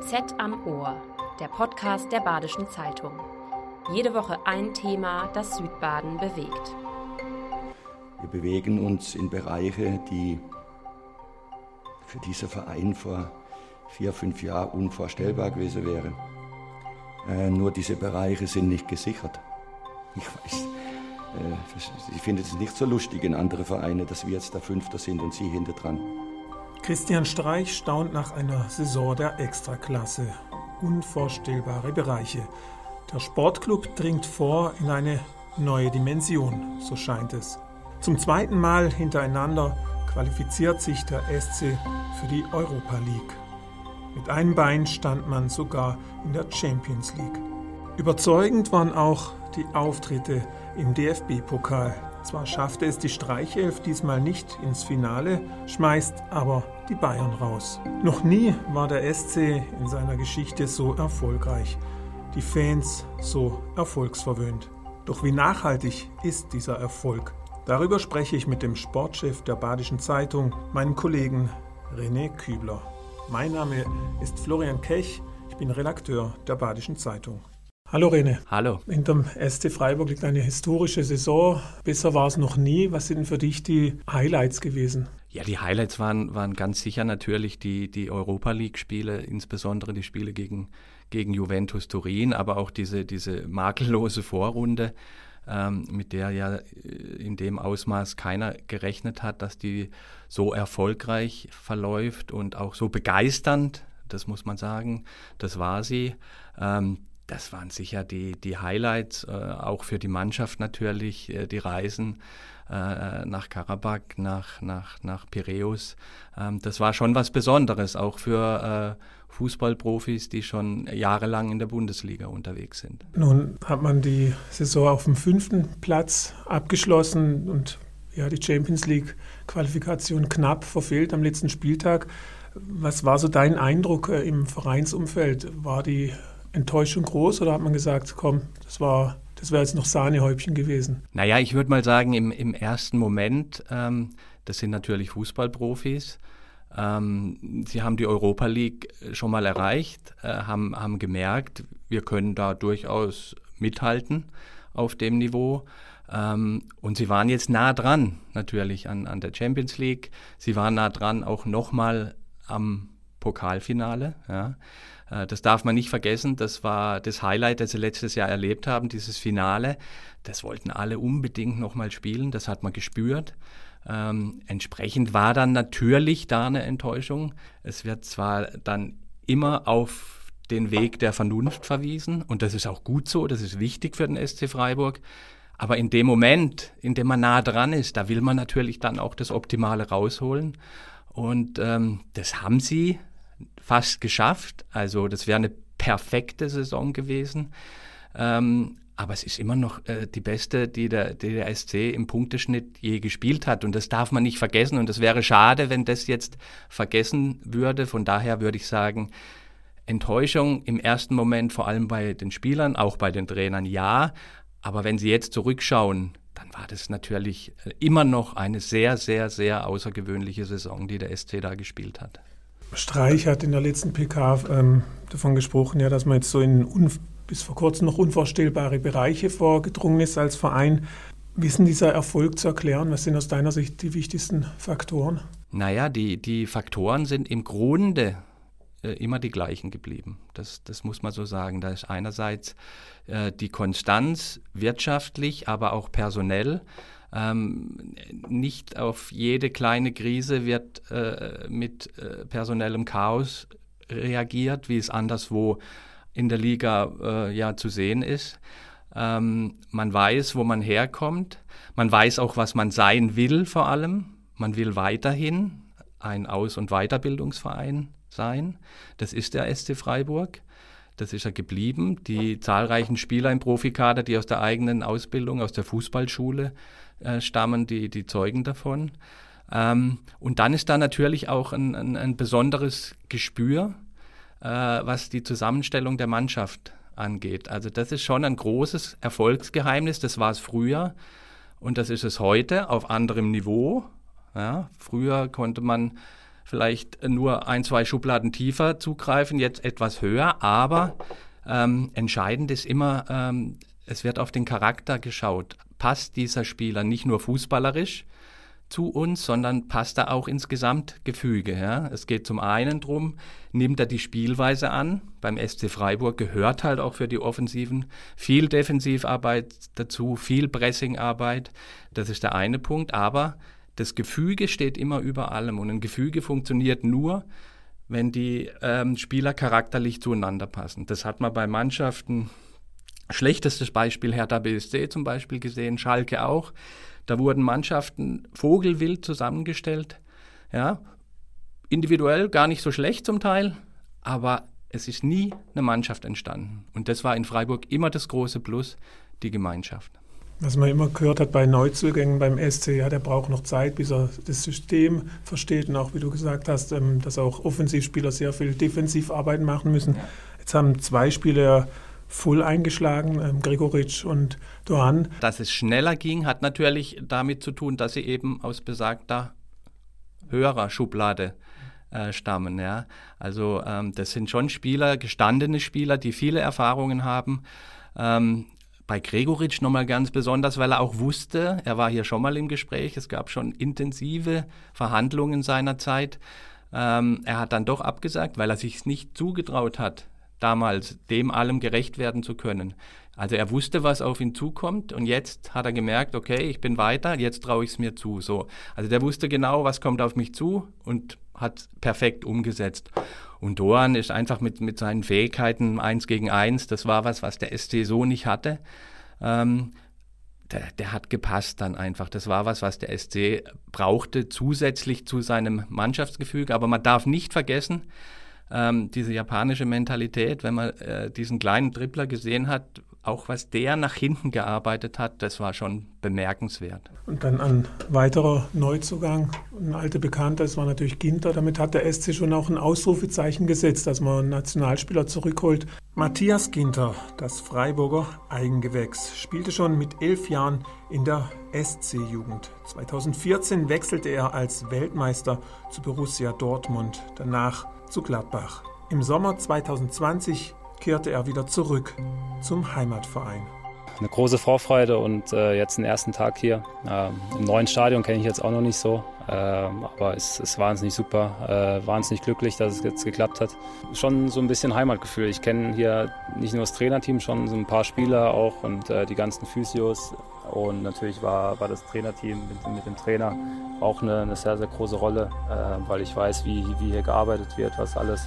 BZ am Ohr, der Podcast der Badischen Zeitung. Jede Woche ein Thema, das Südbaden bewegt. Wir bewegen uns in Bereiche, die für diesen Verein vor 4-5 Jahren unvorstellbar gewesen wären. Nur diese Bereiche sind nicht gesichert. Ich weiß, ich finde es nicht so lustig in anderen Vereinen, dass wir jetzt der Fünfte sind und sie hintendran. Christian Streich staunt nach einer Saison der Extraklasse. Unvorstellbare Bereiche. Der Sportclub dringt vor in eine neue Dimension, so scheint es. Zum zweiten Mal hintereinander qualifiziert sich der SC für die Europa League. Mit einem Bein stand man sogar in der Champions League. Überzeugend waren auch die Auftritte im DFB-Pokal. Zwar schaffte es die Streichelf diesmal nicht ins Finale, schmeißt aber die Bayern raus. Noch nie war der SC in seiner Geschichte so erfolgreich, die Fans so erfolgsverwöhnt. Doch wie nachhaltig ist dieser Erfolg? Darüber spreche ich mit dem Sportchef der Badischen Zeitung, meinem Kollegen René Kübler. Mein Name ist Florian Kech, ich bin Redakteur der Badischen Zeitung. Hallo René. Hallo. Hinterm SC Freiburg liegt eine historische Saison. Besser war es noch nie. Was sind für dich die Highlights gewesen? Ja, die Highlights waren ganz sicher natürlich die Europa League-Spiele, insbesondere die Spiele gegen Juventus Turin, aber auch diese makellose Vorrunde, mit der ja in dem Ausmaß keiner gerechnet hat, dass die so erfolgreich verläuft und auch so begeisternd, das muss man sagen, das war sie. Das waren sicher die Highlights, auch für die Mannschaft natürlich, die Reisen nach Karabach, nach Piräus. Das war schon was Besonderes, auch für Fußballprofis, die schon jahrelang in der Bundesliga unterwegs sind. Nun hat man die Saison auf dem 5. Platz abgeschlossen und ja, die Champions League-Qualifikation knapp verfehlt am letzten Spieltag. Was war so dein Eindruck im Vereinsumfeld? War die Enttäuschung groß oder hat man gesagt, komm, das wäre jetzt noch Sahnehäubchen gewesen? Naja, ich würde mal sagen, im ersten Moment, das sind natürlich Fußballprofis, sie haben die Europa League schon mal erreicht, haben gemerkt, wir können da durchaus mithalten auf dem Niveau. Und sie waren jetzt nah dran natürlich an der Champions League, sie waren nah dran auch nochmal am Pokalfinale, ja. Das darf man nicht vergessen, das war das Highlight, das sie letztes Jahr erlebt haben, dieses Finale. Das wollten alle unbedingt nochmal spielen, das hat man gespürt. Entsprechend war dann natürlich da eine Enttäuschung. Es wird zwar dann immer auf den Weg der Vernunft verwiesen und das ist auch gut so, das ist wichtig für den SC Freiburg. Aber in dem Moment, in dem man nah dran ist, da will man natürlich dann auch das Optimale rausholen. Und das haben sie fast geschafft, also das wäre eine perfekte Saison gewesen, aber es ist immer noch die beste, die der SC im Punkteschnitt je gespielt hat und das darf man nicht vergessen und es wäre schade, wenn das jetzt vergessen würde, von daher würde ich sagen, Enttäuschung im ersten Moment, vor allem bei den Spielern, auch bei den Trainern, ja, aber wenn sie jetzt zurückschauen, dann war das natürlich immer noch eine sehr, sehr, sehr außergewöhnliche Saison, die der SC da gespielt hat. Streich hat in der letzten PK davon gesprochen, ja, dass man jetzt so in bis vor kurzem noch unvorstellbare Bereiche vorgedrungen ist als Verein. Wie ist denn dieser Erfolg zu erklären? Was sind aus deiner Sicht die wichtigsten Faktoren? Naja, die Faktoren sind im Grunde immer die gleichen geblieben. Das muss man so sagen. Da ist einerseits die Konstanz wirtschaftlich, aber auch personell. Nicht auf jede kleine Krise wird mit personellem Chaos reagiert, wie es anderswo in der Liga ja zu sehen ist. Man weiß, wo man herkommt. Man weiß auch, was man sein will vor allem. Man will weiterhin ein Aus- und Weiterbildungsverein sein. Das ist der SC Freiburg. Das ist ja geblieben. Die zahlreichen Spieler im Profikader, die aus der eigenen Ausbildung, aus der Fußballschule stammen, die zeugen davon. Und dann ist da natürlich auch ein besonderes Gespür, was die Zusammenstellung der Mannschaft angeht. Also das ist schon ein großes Erfolgsgeheimnis. Das war es früher und das ist es heute auf anderem Niveau. Ja, früher konnte man vielleicht nur ein, zwei Schubladen tiefer zugreifen, jetzt etwas höher, aber entscheidend ist immer, es wird auf den Charakter geschaut. Passt dieser Spieler nicht nur fußballerisch zu uns, sondern passt er auch ins Gesamtgefüge. Ja? Es geht zum einen drum, nimmt er die Spielweise an. Beim SC Freiburg gehört halt auch für die Offensiven viel Defensivarbeit dazu, viel Pressingarbeit. Das ist der eine Punkt. Aber das Gefüge steht immer über allem. Und ein Gefüge funktioniert nur, wenn die Spieler charakterlich zueinander passen. Das hat man bei Mannschaften, schlechtestes Beispiel Hertha BSC zum Beispiel gesehen, Schalke auch. Da wurden Mannschaften vogelwild zusammengestellt, ja, individuell gar nicht so schlecht zum Teil, aber es ist nie eine Mannschaft entstanden. Und das war in Freiburg immer das große Plus, die Gemeinschaft. Was man immer gehört hat bei Neuzugängen beim SC, ja, der braucht noch Zeit, bis er das System versteht und auch, wie du gesagt hast, dass auch Offensivspieler sehr viel Defensivarbeit machen müssen. Ja. Jetzt haben zwei Spieler voll eingeschlagen, Gregoritsch und Doğan. Dass es schneller ging, hat natürlich damit zu tun, dass sie eben aus besagter höherer Schublade stammen. Ja. Also das sind schon Spieler, gestandene Spieler, die viele Erfahrungen haben. Bei Gregoritsch nochmal ganz besonders, weil er auch wusste, er war hier schon mal im Gespräch, es gab schon intensive Verhandlungen seiner Zeit. Er hat dann doch abgesagt, weil er sich es nicht zugetraut hat, damals dem allem gerecht werden zu können. Also er wusste, was auf ihn zukommt, und jetzt hat er gemerkt, okay, ich bin weiter, jetzt traue ich es mir zu. So. Also der wusste genau, was kommt auf mich zu, und hat perfekt umgesetzt. Und Doan ist einfach mit seinen Fähigkeiten 1 gegen 1, das war was der SC so nicht hatte. Der hat gepasst dann einfach. Das war was der SC brauchte, zusätzlich zu seinem Mannschaftsgefüge. Aber man darf nicht vergessen, diese japanische Mentalität, wenn man diesen kleinen Dribbler gesehen hat, auch was der nach hinten gearbeitet hat, das war schon bemerkenswert. Und dann ein weiterer Neuzugang, ein alter Bekannter, das war natürlich Ginter. Damit hat der SC schon auch ein Ausrufezeichen gesetzt, dass man einen Nationalspieler zurückholt. Matthias Ginter, das Freiburger Eigengewächs, spielte schon mit 11 Jahren in der SC-Jugend. 2014 wechselte er als Weltmeister zu Borussia Dortmund, danach zu Gladbach. Im Sommer 2020 kehrte er wieder zurück zum Heimatverein. Eine große Vorfreude und jetzt den ersten Tag hier. Im neuen Stadion kenne ich jetzt auch noch nicht so, aber es ist wahnsinnig super, wahnsinnig glücklich, dass es jetzt geklappt hat. Schon so ein bisschen Heimatgefühl. Ich kenne hier nicht nur das Trainerteam, schon so ein paar Spieler auch und die ganzen Physios. Und natürlich war das Trainerteam mit dem Trainer auch eine sehr, sehr große Rolle, weil ich weiß, wie hier gearbeitet wird, was alles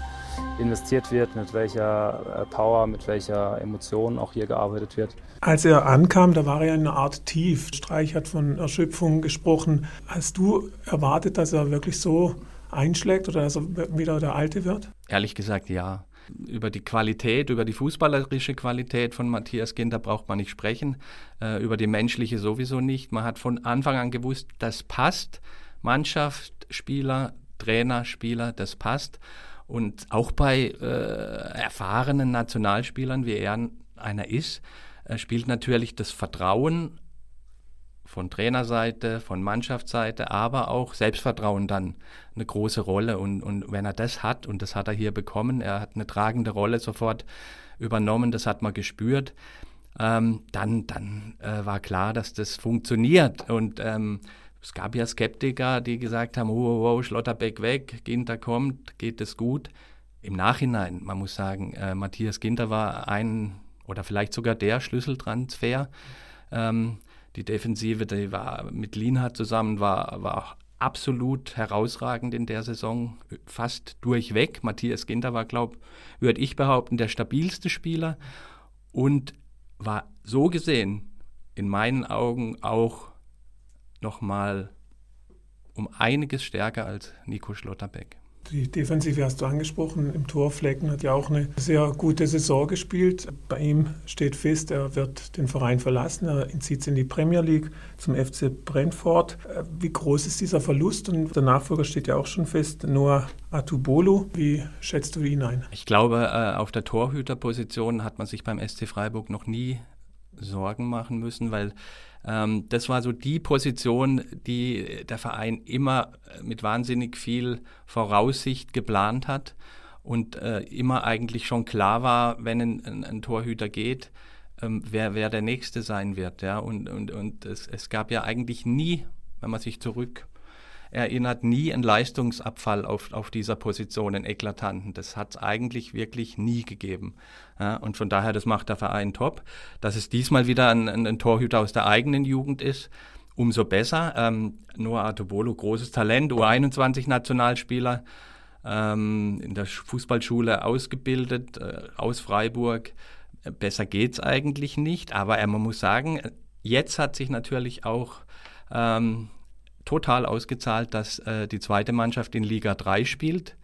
investiert wird, mit welcher Power, mit welcher Emotion auch hier gearbeitet wird. Als er ankam, da war er in einer Art Tief. Streich hat von Erschöpfung gesprochen. Hast du erwartet, dass er wirklich so einschlägt oder dass er wieder der Alte wird? Ehrlich gesagt, ja. Über die Qualität, über die fußballerische Qualität von Matthias Ginter braucht man nicht sprechen, über die menschliche sowieso nicht. Man hat von Anfang an gewusst, das passt. Mannschaft, Spieler, Trainer, Spieler, das passt. Und auch bei erfahrenen Nationalspielern, wie er einer ist, spielt natürlich das Vertrauen von Trainerseite, von Mannschaftsseite, aber auch Selbstvertrauen dann eine große Rolle. Und wenn er das hat, und das hat er hier bekommen, er hat eine tragende Rolle sofort übernommen, das hat man gespürt, dann war klar, dass das funktioniert. Und es gab ja Skeptiker, die gesagt haben, wow, Schlotterbeck weg, Ginter kommt, geht es gut. Im Nachhinein, man muss sagen, Matthias Ginter war ein oder vielleicht sogar der Schlüsseltransfer. Die Defensive, die war mit Lienhardt zusammen, war auch absolut herausragend in der Saison, fast durchweg. Matthias Ginter war, würde ich behaupten, der stabilste Spieler und war so gesehen in meinen Augen auch nochmal um einiges stärker als Nico Schlotterbeck. Die Defensive hast du angesprochen, im Tor Flekken hat ja auch eine sehr gute Saison gespielt. Bei ihm steht fest, er wird den Verein verlassen, er entzieht sich in die Premier League zum FC Brentford. Wie groß ist dieser Verlust? Und der Nachfolger steht ja auch schon fest, Noah Atubolu. Wie schätzt du ihn ein? Ich glaube, auf der Torhüterposition hat man sich beim SC Freiburg noch nie Sorgen machen müssen, weil das war so die Position, die der Verein immer mit wahnsinnig viel Voraussicht geplant hat und immer eigentlich schon klar war, wenn ein Torhüter geht, wer der Nächste sein wird. Ja? Und es gab ja eigentlich nie, wenn man sich zurück erinnert, nie einen Leistungsabfall auf dieser Position, einen eklatanten. Das hat es eigentlich wirklich nie gegeben. Ja, und von daher, das macht der Verein top. Dass es diesmal wieder ein Torhüter aus der eigenen Jugend ist, umso besser. Noah Atubolu, großes Talent, U21-Nationalspieler, in der Fußballschule ausgebildet, aus Freiburg. Besser geht's eigentlich nicht, aber man muss sagen, jetzt hat sich natürlich auch total ausgezahlt, dass die zweite Mannschaft in Liga 3 spielt.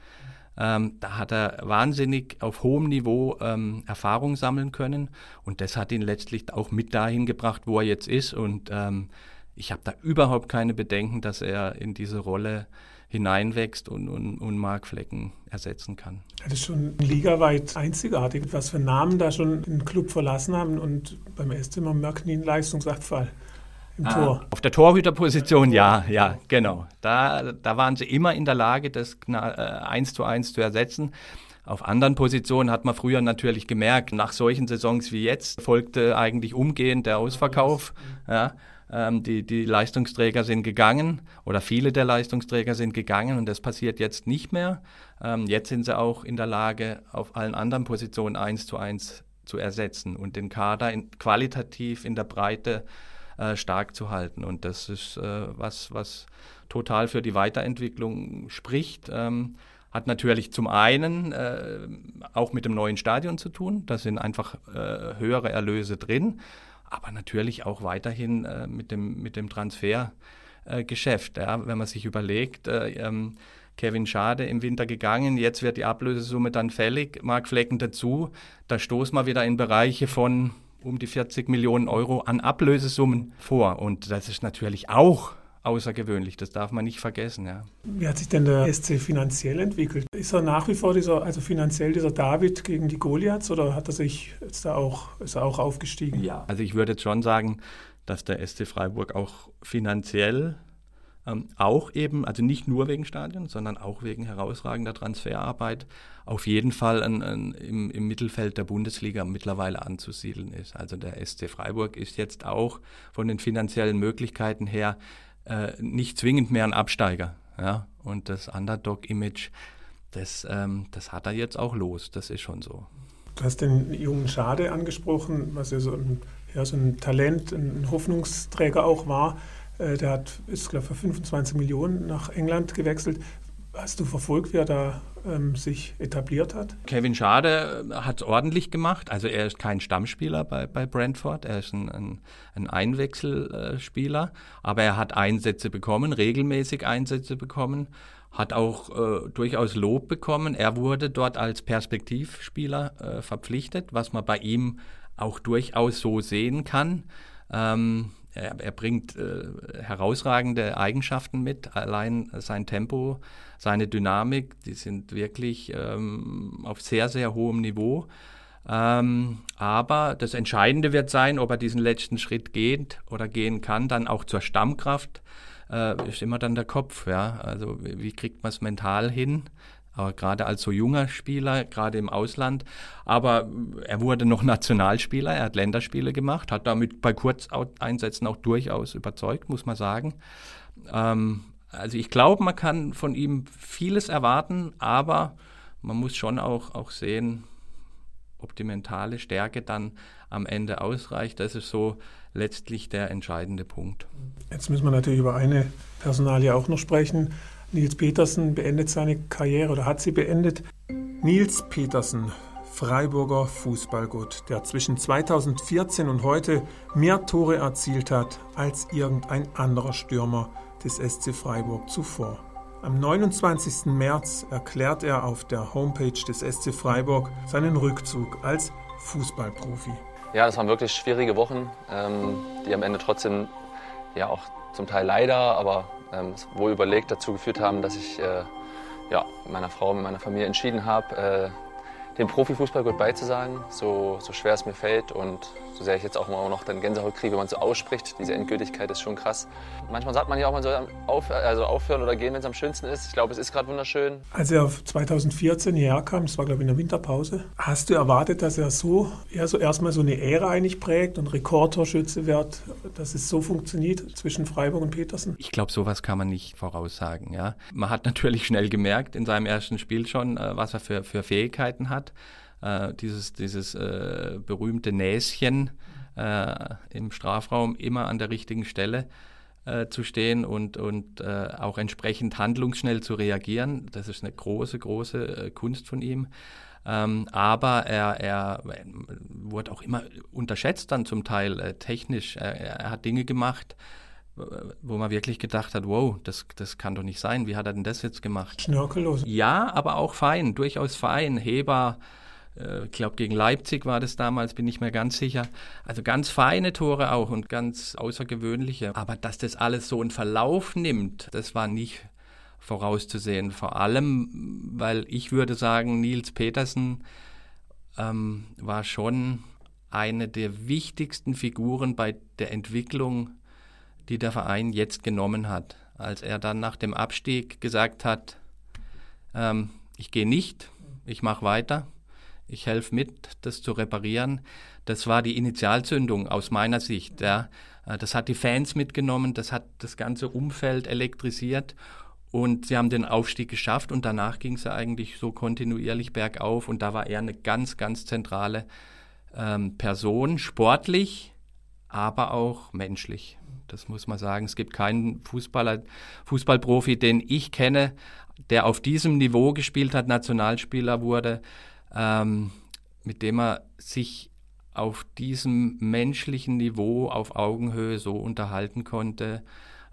Da hat er wahnsinnig auf hohem Niveau Erfahrung sammeln können und das hat ihn letztlich auch mit dahin gebracht, wo er jetzt ist, und ich habe da überhaupt keine Bedenken, dass er in diese Rolle hineinwächst und Mark Flekken ersetzen kann. Das ist schon ligaweit einzigartig, was für Namen da schon den Club verlassen haben, und beim ersten Mal merkt man nie einen Leistungsabfall. Tor. Auf der Torhüterposition, ja, genau. Da waren sie immer in der Lage, das 1:1 zu ersetzen. Auf anderen Positionen hat man früher natürlich gemerkt, nach solchen Saisons wie jetzt folgte eigentlich umgehend der Ausverkauf. Ja, die Leistungsträger sind gegangen oder viele der Leistungsträger sind gegangen, und das passiert jetzt nicht mehr. Jetzt sind sie auch in der Lage, auf allen anderen Positionen 1:1 zu ersetzen und den Kader qualitativ in der Breite stark zu halten. Und das ist was total für die Weiterentwicklung spricht. Hat natürlich zum einen auch mit dem neuen Stadion zu tun. Da sind einfach höhere Erlöse drin. Aber natürlich auch weiterhin mit dem Transfergeschäft. Ja? Wenn man sich überlegt, Kevin Schade im Winter gegangen, jetzt wird die Ablösesumme dann fällig, Mark Flekken dazu. Da stoßen wir wieder in Bereiche von um die 40 Millionen Euro an Ablösesummen vor. Und das ist natürlich auch außergewöhnlich, das darf man nicht vergessen. Ja. Wie hat sich denn der SC finanziell entwickelt? Ist er nach wie vor finanziell dieser David gegen die Goliaths, oder hat er sich jetzt ist er auch aufgestiegen? Ja, also ich würde jetzt schon sagen, dass der SC Freiburg auch finanziell auch eben, also nicht nur wegen Stadion, sondern auch wegen herausragender Transferarbeit, auf jeden Fall im Mittelfeld der Bundesliga mittlerweile anzusiedeln ist. Also der SC Freiburg ist jetzt auch von den finanziellen Möglichkeiten her nicht zwingend mehr ein Absteiger. Ja? Und das Underdog-Image, das hat er jetzt auch los, das ist schon so. Du hast den jungen Schade angesprochen, was ja so ein Talent, ein Hoffnungsträger auch war. Der ist, glaube ich, für 25 Millionen nach England gewechselt. Hast du verfolgt, wie er da sich etabliert hat? Kevin Schade hat es ordentlich gemacht. Also er ist kein Stammspieler bei Brentford. Er ist ein Einwechselspieler. Aber er hat Einsätze bekommen, regelmäßig Einsätze bekommen. Hat auch durchaus Lob bekommen. Er wurde dort als Perspektivspieler verpflichtet, was man bei ihm auch durchaus so sehen kann. Er bringt herausragende Eigenschaften mit, allein sein Tempo, seine Dynamik, die sind wirklich auf sehr, sehr hohem Niveau. Aber das Entscheidende wird sein, ob er diesen letzten Schritt geht oder gehen kann, dann auch zur Stammkraft, ist immer dann der Kopf. Ja? Also wie kriegt man es mental hin? Aber gerade als so junger Spieler, gerade im Ausland. Aber er wurde noch Nationalspieler, er hat Länderspiele gemacht, hat damit bei Kurzeinsätzen auch durchaus überzeugt, muss man sagen. Also ich glaube, man kann von ihm vieles erwarten, aber man muss schon auch sehen, ob die mentale Stärke dann am Ende ausreicht. Das ist so letztlich der entscheidende Punkt. Jetzt müssen wir natürlich über eine Personalie auch noch sprechen. Nils Petersen beendet seine Karriere oder hat sie beendet. Nils Petersen, Freiburger Fußballgott, der zwischen 2014 und heute mehr Tore erzielt hat als irgendein anderer Stürmer des SC Freiburg zuvor. Am 29. März erklärt er auf der Homepage des SC Freiburg seinen Rückzug als Fußballprofi. Ja, das waren wirklich schwierige Wochen, die am Ende trotzdem ja auch zum Teil leider, aber wohl überlegt dazu geführt haben, dass ich mit meiner Frau, mit meiner Familie entschieden habe, dem Profifußball goodbye zu sagen, so schwer es mir fällt und so sehr ich jetzt auch mal noch dann Gänsehaut kriege, wenn man es so ausspricht. Diese Endgültigkeit ist schon krass. Manchmal sagt man ja auch, man soll aufhören oder gehen, wenn es am schönsten ist. Ich glaube, es ist gerade wunderschön. Als er 2014 hierher kam, das war glaube ich in der Winterpause, hast du erwartet, dass er so erstmal so eine Ära eigentlich prägt und Rekordtorschütze wird, dass es so funktioniert zwischen Freiburg und Petersen? Ich glaube, sowas kann man nicht voraussagen. Ja? Man hat natürlich schnell gemerkt in seinem ersten Spiel schon, was er für Fähigkeiten hat. Dieses berühmte Näschen im Strafraum immer an der richtigen Stelle zu stehen und auch entsprechend handlungsschnell zu reagieren. Das ist eine große Kunst von ihm. Aber er wurde auch immer unterschätzt dann zum Teil technisch. Er hat Dinge gemacht, wo man wirklich gedacht hat, wow, das kann doch nicht sein. Wie hat er denn das jetzt gemacht? Schnörkellos. Ja, aber auch fein, durchaus fein. Heber, ich glaube, gegen Leipzig war das damals, bin ich mir ganz sicher. Also ganz feine Tore auch und ganz außergewöhnliche. Aber dass das alles so einen Verlauf nimmt, das war nicht vorauszusehen. Vor allem, weil ich würde sagen, Nils Petersen war schon eine der wichtigsten Figuren bei der Entwicklung, die der Verein jetzt genommen hat. Als er dann nach dem Abstieg gesagt hat, ich gehe nicht, ich mache weiter. Ich helfe mit, das zu reparieren. Das war die Initialzündung aus meiner Sicht. Ja. Das hat die Fans mitgenommen, das hat das ganze Umfeld elektrisiert und sie haben den Aufstieg geschafft und danach ging es ja eigentlich so kontinuierlich bergauf und da war er eine ganz zentrale Person, sportlich, aber auch menschlich. Das muss man sagen. Es gibt keinen Fußballprofi, den ich kenne, der auf diesem Niveau gespielt hat, Nationalspieler wurde, mit dem er sich auf diesem menschlichen Niveau auf Augenhöhe so unterhalten konnte,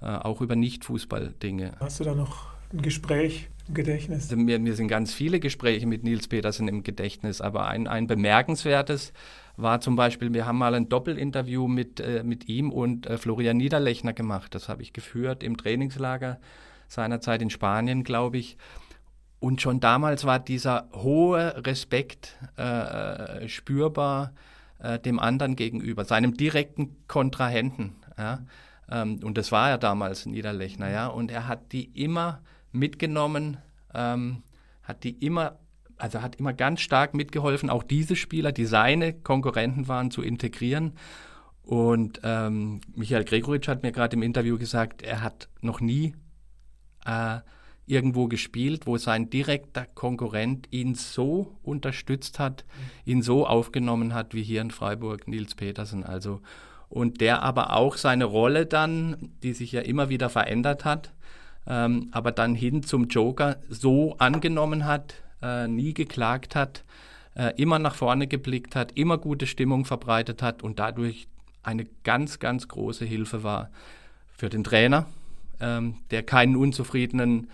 auch über Nicht-Fußball-Dinge. Hast du da noch ein Gespräch im Gedächtnis? Also, mir sind ganz viele Gespräche mit Nils Petersen im Gedächtnis, aber ein bemerkenswertes war zum Beispiel, wir haben mal ein Doppelinterview mit ihm und Florian Niederlechner gemacht. Das habe ich geführt im Trainingslager seinerzeit in Spanien, glaube ich. Und schon damals war dieser hohe Respekt spürbar dem anderen gegenüber, seinem direkten Kontrahenten. Ja? Und das war ja damals Niederlechner. Ja? Und er hat die immer mitgenommen, hat immer ganz stark mitgeholfen, auch diese Spieler, die seine Konkurrenten waren, zu integrieren. Und Michael Gregoritsch hat mir gerade im Interview gesagt, er hat noch nie irgendwo gespielt, wo sein direkter Konkurrent ihn so unterstützt hat, ihn so aufgenommen hat wie hier in Freiburg, Nils Petersen also. Und der aber auch seine Rolle dann, die sich ja immer wieder verändert hat, aber dann hin zum Joker so angenommen hat, nie geklagt hat, immer nach vorne geblickt hat, immer gute Stimmung verbreitet hat und dadurch eine ganz große Hilfe war für den Trainer, der keinen unzufriedenen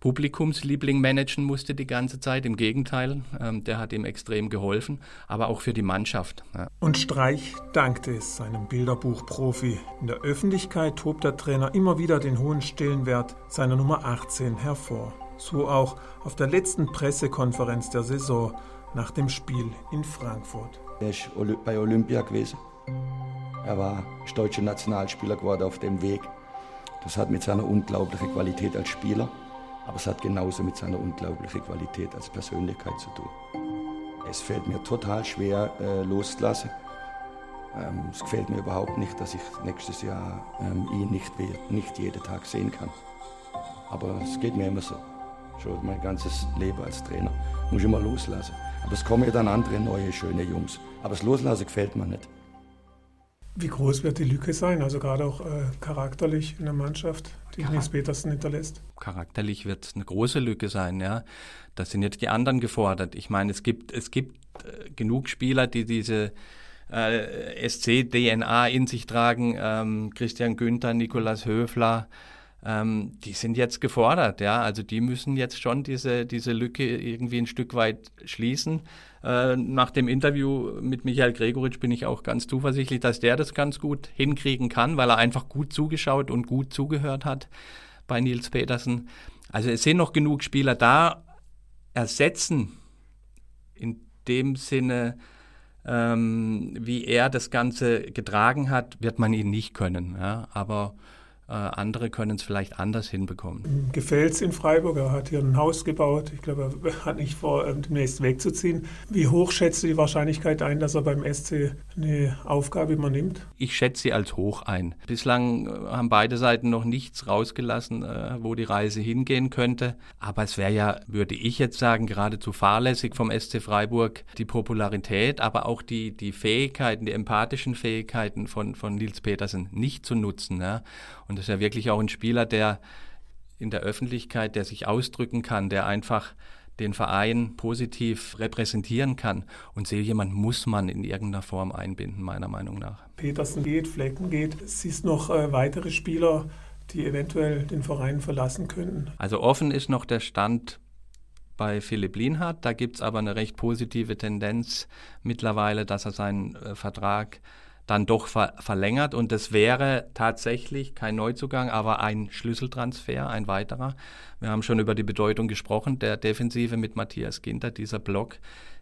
Publikumsliebling managen musste die ganze Zeit, im Gegenteil, der hat ihm extrem geholfen, aber auch für die Mannschaft. Ja. Und Streich dankte es seinem Bilderbuchprofi. In der Öffentlichkeit hob der Trainer immer wieder den hohen Stellenwert seiner Nummer 18 hervor. So auch auf der letzten Pressekonferenz der Saison nach dem Spiel in Frankfurt. Er ist bei Olympia gewesen. Er war deutscher Nationalspieler geworden auf dem Weg. Das hat mit seiner unglaublichen Qualität als Spieler, aber es hat genauso mit seiner unglaublichen Qualität als Persönlichkeit zu tun. Es fällt mir total schwer, loszulassen. Es gefällt mir überhaupt nicht, dass ich nächstes Jahr ihn nicht jeden Tag sehen kann. Aber es geht mir immer so. Schon mein ganzes Leben als Trainer muss ich immer loslassen. Aber es kommen ja dann andere neue, schöne Jungs. Aber das Loslassen gefällt mir nicht. Wie groß wird die Lücke sein, also gerade auch charakterlich in der Mannschaft, die Nils Petersen hinterlässt? Charakterlich wird es eine große Lücke sein, ja. Da sind jetzt die anderen gefordert. Ich meine, es gibt genug Spieler, die diese SC-DNA in sich tragen. Christian Günther, Nicolas Höfler, die sind jetzt gefordert, ja. Also die müssen jetzt schon diese Lücke irgendwie ein Stück weit schließen. Nach dem Interview mit Michael Gregoritsch bin ich auch ganz zuversichtlich, dass der das ganz gut hinkriegen kann, weil er einfach gut zugeschaut und gut zugehört hat bei Nils Petersen. Also es sind noch genug Spieler da. Ersetzen in dem Sinne, wie er das Ganze getragen hat, wird man ihn nicht können. Ja? Aber andere können es vielleicht anders hinbekommen. Gefällt es in Freiburg? Er hat hier ein Haus gebaut. Ich glaube, er hat nicht vor, demnächst wegzuziehen. Wie hoch schätzt du die Wahrscheinlichkeit ein, dass er beim SC eine Aufgabe übernimmt? Ich schätze sie als hoch ein. Bislang haben beide Seiten noch nichts rausgelassen, wo die Reise hingehen könnte. Aber es wäre ja, würde ich jetzt sagen, geradezu fahrlässig vom SC Freiburg, die Popularität, aber auch die Fähigkeiten, die empathischen Fähigkeiten von Nils Petersen nicht zu nutzen. Ja? Und das ist ja wirklich auch ein Spieler, der in der Öffentlichkeit, der sich ausdrücken kann, der einfach den Verein positiv repräsentieren kann. Und so jemand muss man in irgendeiner Form einbinden, meiner Meinung nach. Petersen geht, Flekken geht. Siehst du noch weitere Spieler, die eventuell den Verein verlassen könnten? Also offen ist noch der Stand bei Philipp Lienhardt. Da gibt es aber eine recht positive Tendenz mittlerweile, dass er seinen Vertrag dann doch verlängert, und das wäre tatsächlich kein Neuzugang, aber ein Schlüsseltransfer, ein weiterer. Wir haben schon über die Bedeutung gesprochen, der Defensive mit Matthias Ginter, dieser Block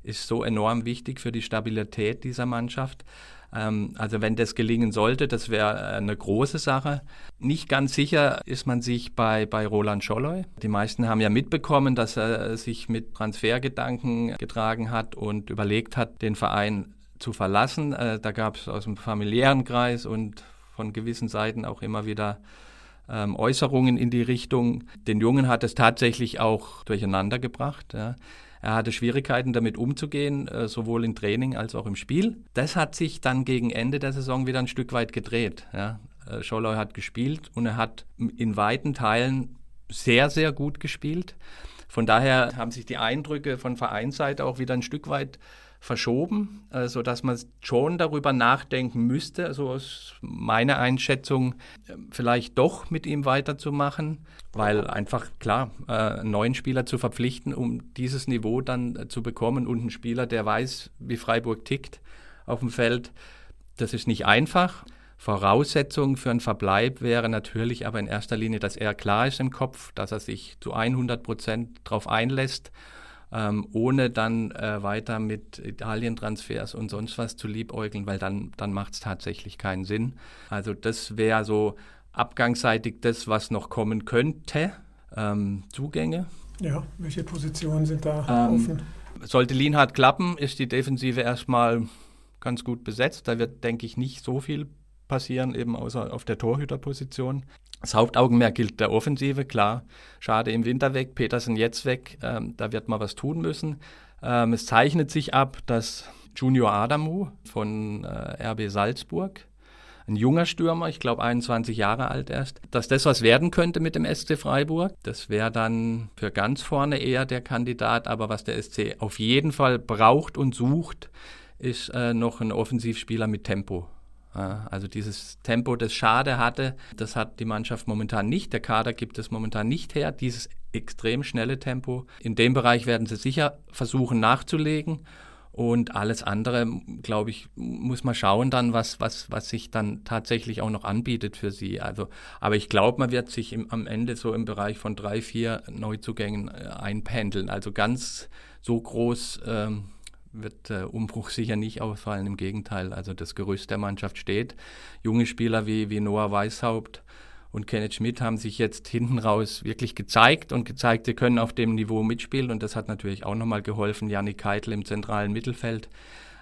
ist so enorm wichtig für die Stabilität dieser Mannschaft. Also wenn das gelingen sollte, das wäre eine große Sache. Nicht ganz sicher ist man sich bei Roland Sallai. Die meisten haben ja mitbekommen, dass er sich mit Transfergedanken getragen hat und überlegt hat, den Verein zu verlassen. Da gab es aus dem familiären Kreis und von gewissen Seiten auch immer wieder Äußerungen in die Richtung. Den Jungen hat es tatsächlich auch durcheinander gebracht. Ja. Er hatte Schwierigkeiten, damit umzugehen, sowohl im Training als auch im Spiel. Das hat sich dann gegen Ende der Saison wieder ein Stück weit gedreht. Ja. Sallai hat gespielt und er hat in weiten Teilen sehr, sehr gut gespielt. Von daher haben sich die Eindrücke von Vereinsseite auch wieder ein Stück weit verschoben, sodass man schon darüber nachdenken müsste, also aus meiner Einschätzung, vielleicht doch mit ihm weiterzumachen, weil einfach, klar, einen neuen Spieler zu verpflichten, um dieses Niveau dann zu bekommen, und einen Spieler, der weiß, wie Freiburg tickt auf dem Feld, das ist nicht einfach. Voraussetzung für einen Verbleib wäre natürlich aber in erster Linie, dass er klar ist im Kopf, dass er sich zu 100% darauf einlässt, ohne dann weiter mit Italien-Transfers und sonst was zu liebäugeln, weil dann macht es tatsächlich keinen Sinn. Also das wäre so abgangsseitig das, was noch kommen könnte. Zugänge. Ja, welche Positionen sind da offen? Sollte Lienhardt klappen, ist die Defensive erstmal ganz gut besetzt. Da wird, denke ich, nicht so viel passieren, eben außer auf der Torhüterposition. Das Hauptaugenmerk gilt der Offensive, klar. Schade im Winter weg, Petersen jetzt weg, da wird mal was tun müssen. Es zeichnet sich ab, dass Junior Adamu von RB Salzburg, ein junger Stürmer, ich glaube 21 Jahre alt erst, dass das was werden könnte mit dem SC Freiburg. Das wäre dann für ganz vorne eher der Kandidat, aber was der SC auf jeden Fall braucht und sucht, ist noch ein Offensivspieler mit Tempo. Also dieses Tempo, das Schade hatte, das hat die Mannschaft momentan nicht. Der Kader gibt es momentan nicht her, dieses extrem schnelle Tempo. In dem Bereich werden sie sicher versuchen nachzulegen, und alles andere, glaube ich, muss man schauen dann, was sich dann tatsächlich auch noch anbietet für sie. Also, aber ich glaube, man wird sich am Ende so im Bereich von 3-4 Neuzugängen einpendeln. Also ganz so groß wird der Umbruch sicher nicht ausfallen, im Gegenteil. Also das Gerüst der Mannschaft steht. Junge Spieler wie Noah Weishaupt und Kenneth Schmidt haben sich jetzt hinten raus wirklich gezeigt, sie können auf dem Niveau mitspielen, und das hat natürlich auch nochmal geholfen, Jannik Keitel im zentralen Mittelfeld.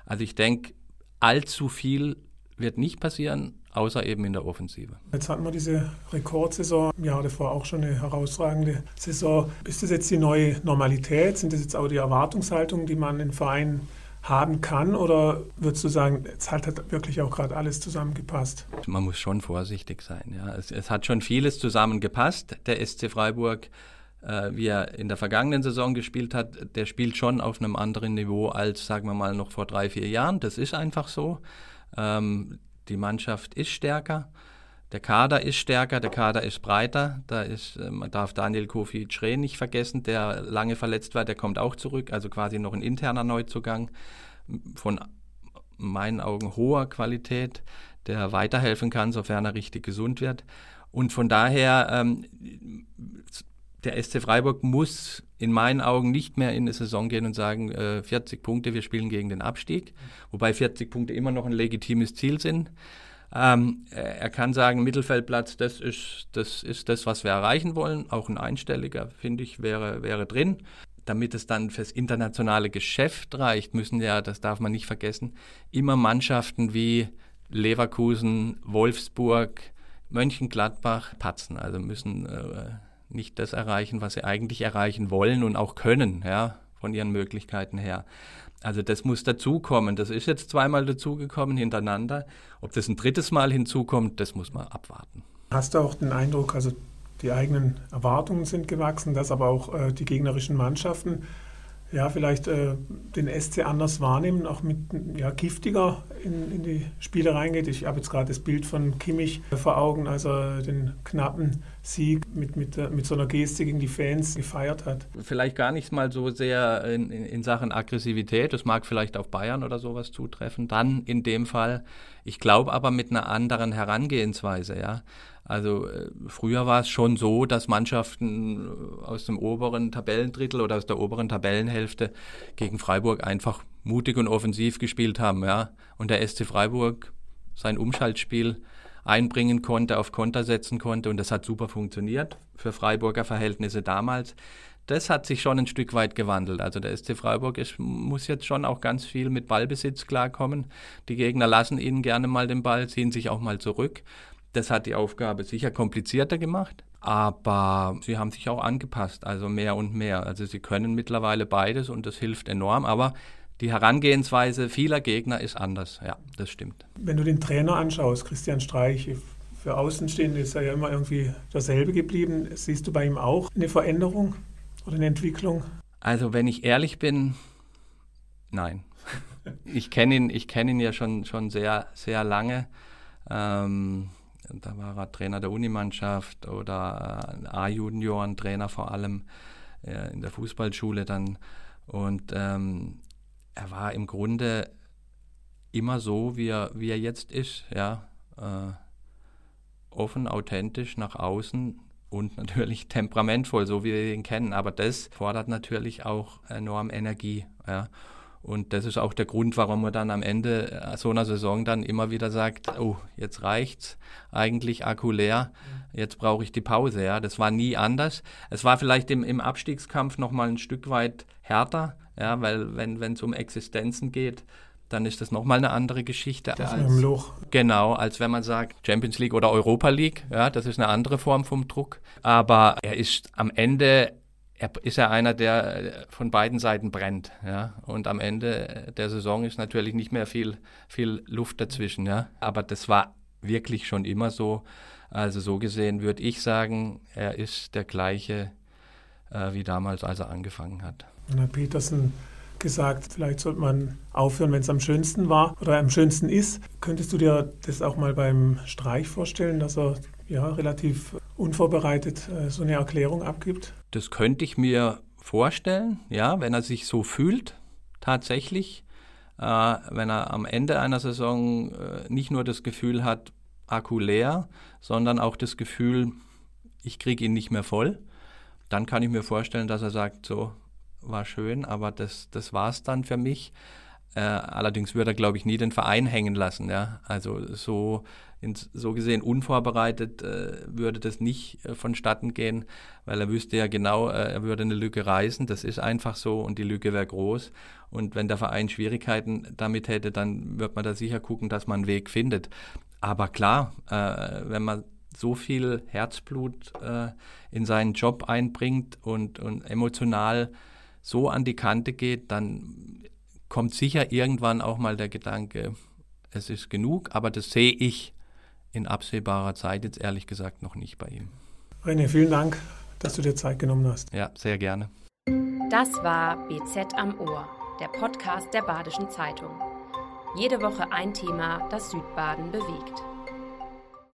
Also ich denke, allzu viel wird nicht passieren, außer eben in der Offensive. Jetzt hatten wir diese Rekordsaison, im Jahr davor auch schon eine herausragende Saison. Ist das jetzt die neue Normalität? Sind das jetzt auch die Erwartungshaltungen, die man im Verein haben kann? Oder würdest du sagen, es hat wirklich auch gerade alles zusammengepasst? Man muss schon vorsichtig sein. Ja. Es hat schon vieles zusammengepasst. Der SC Freiburg, wie er in der vergangenen Saison gespielt hat, der spielt schon auf einem anderen Niveau als, sagen wir mal, noch vor 3-4 Jahren. Das ist einfach so. Die Mannschaft ist stärker, der Kader ist stärker, der Kader ist breiter. Man darf Daniel Kofi Çre nicht vergessen, der lange verletzt war, der kommt auch zurück. Also quasi noch ein interner Neuzugang von meinen Augen hoher Qualität, der weiterhelfen kann, sofern er richtig gesund wird. Und von daher der SC Freiburg muss in meinen Augen nicht mehr in die Saison gehen und sagen, 40 Punkte, wir spielen gegen den Abstieg, wobei 40 Punkte immer noch ein legitimes Ziel sind. Er kann sagen, Mittelfeldplatz, das ist das, was wir erreichen wollen. Auch ein einstelliger, finde ich, wäre drin. Damit es dann fürs internationale Geschäft reicht, müssen ja, das darf man nicht vergessen, immer Mannschaften wie Leverkusen, Wolfsburg, Mönchengladbach patzen. Also müssen nicht das erreichen, was sie eigentlich erreichen wollen und auch können, ja, von ihren Möglichkeiten her. Also das muss dazukommen. Das ist jetzt zweimal dazugekommen hintereinander. Ob das ein drittes Mal hinzukommt, das muss man abwarten. Hast du auch den Eindruck, also die eigenen Erwartungen sind gewachsen, dass aber auch die gegnerischen Mannschaften ja vielleicht den SC anders wahrnehmen, auch mit giftiger in die Spiele reingeht? Ich habe jetzt gerade das Bild von Kimmich vor Augen, als er den knappen Sieg mit so einer Geste gegen die Fans gefeiert hat. Vielleicht gar nicht mal so sehr in Sachen Aggressivität, das mag vielleicht auf Bayern oder sowas zutreffen, dann in dem Fall, ich glaube aber mit einer anderen Herangehensweise, ja. Also früher war es schon so, dass Mannschaften aus dem oberen Tabellendrittel oder aus der oberen Tabellenhälfte gegen Freiburg einfach mutig und offensiv gespielt haben, ja. Und der SC Freiburg sein Umschaltspiel einbringen konnte, auf Konter setzen konnte und das hat super funktioniert für Freiburger Verhältnisse damals. Das hat sich schon ein Stück weit gewandelt. Also der SC Freiburg muss jetzt schon auch ganz viel mit Ballbesitz klarkommen. Die Gegner lassen ihnen gerne mal den Ball, ziehen sich auch mal zurück. Das hat die Aufgabe sicher komplizierter gemacht, aber sie haben sich auch angepasst, also mehr und mehr. Also sie können mittlerweile beides und das hilft enorm, aber die Herangehensweise vieler Gegner ist anders, ja, das stimmt. Wenn du den Trainer anschaust, Christian Streich, für Außenstehende ist er ja immer irgendwie derselbe geblieben. Siehst du bei ihm auch eine Veränderung oder eine Entwicklung? Also wenn ich ehrlich bin, nein. Ich kenne ihn ja schon sehr, sehr lange. Da war er Trainer der Unimannschaft oder A-Junioren-Trainer vor allem in der Fußballschule dann. Und er war im Grunde immer so, wie er jetzt ist. Ja? Offen, authentisch, nach außen und natürlich temperamentvoll, so wie wir ihn kennen. Aber das fordert natürlich auch enorm Energie. Ja? Und das ist auch der Grund, warum man dann am Ende so einer Saison dann immer wieder sagt, oh, jetzt reicht's, eigentlich Akku leer, jetzt brauche ich die Pause. Ja, das war nie anders. Es war vielleicht im Abstiegskampf nochmal ein Stück weit härter, ja, weil wenn es um Existenzen geht, dann ist das nochmal eine andere Geschichte. Das ist im Loch. Genau, als wenn man sagt Champions League oder Europa League. Ja, das ist eine andere Form vom Druck. Aber er ist am Ende... Er ist ja einer, der von beiden Seiten brennt, ja. Und am Ende der Saison ist natürlich nicht mehr viel Luft dazwischen, ja. Aber das war wirklich schon immer so. Also so gesehen würde ich sagen, er ist der gleiche wie damals, als er angefangen hat. Und Herr Petersen gesagt, vielleicht sollte man aufhören, wenn es am schönsten war oder am schönsten ist. Könntest du dir das auch mal beim Streich vorstellen, dass er relativ unvorbereitet so eine Erklärung abgibt? Das könnte ich mir vorstellen, ja, wenn er sich so fühlt, tatsächlich. Wenn er am Ende einer Saison nicht nur das Gefühl hat, Akku leer, sondern auch das Gefühl, ich kriege ihn nicht mehr voll, dann kann ich mir vorstellen, dass er sagt, so, war schön, aber das war es dann für mich. Allerdings würde er, glaube ich, nie den Verein hängen lassen. Ja? Also so gesehen unvorbereitet würde das nicht vonstatten gehen, weil er wüsste ja genau, er würde eine Lücke reißen. Das ist einfach so und die Lücke wäre groß. Und wenn der Verein Schwierigkeiten damit hätte, dann wird man da sicher gucken, dass man einen Weg findet. Aber klar, wenn man so viel Herzblut in seinen Job einbringt und emotional so an die Kante geht, dann kommt sicher irgendwann auch mal der Gedanke, es ist genug, aber das sehe ich in absehbarer Zeit jetzt ehrlich gesagt noch nicht bei ihm. René, vielen Dank, dass du dir Zeit genommen hast. Ja, sehr gerne. Das war BZ am Ohr, der Podcast der Badischen Zeitung. Jede Woche ein Thema, das Südbaden bewegt.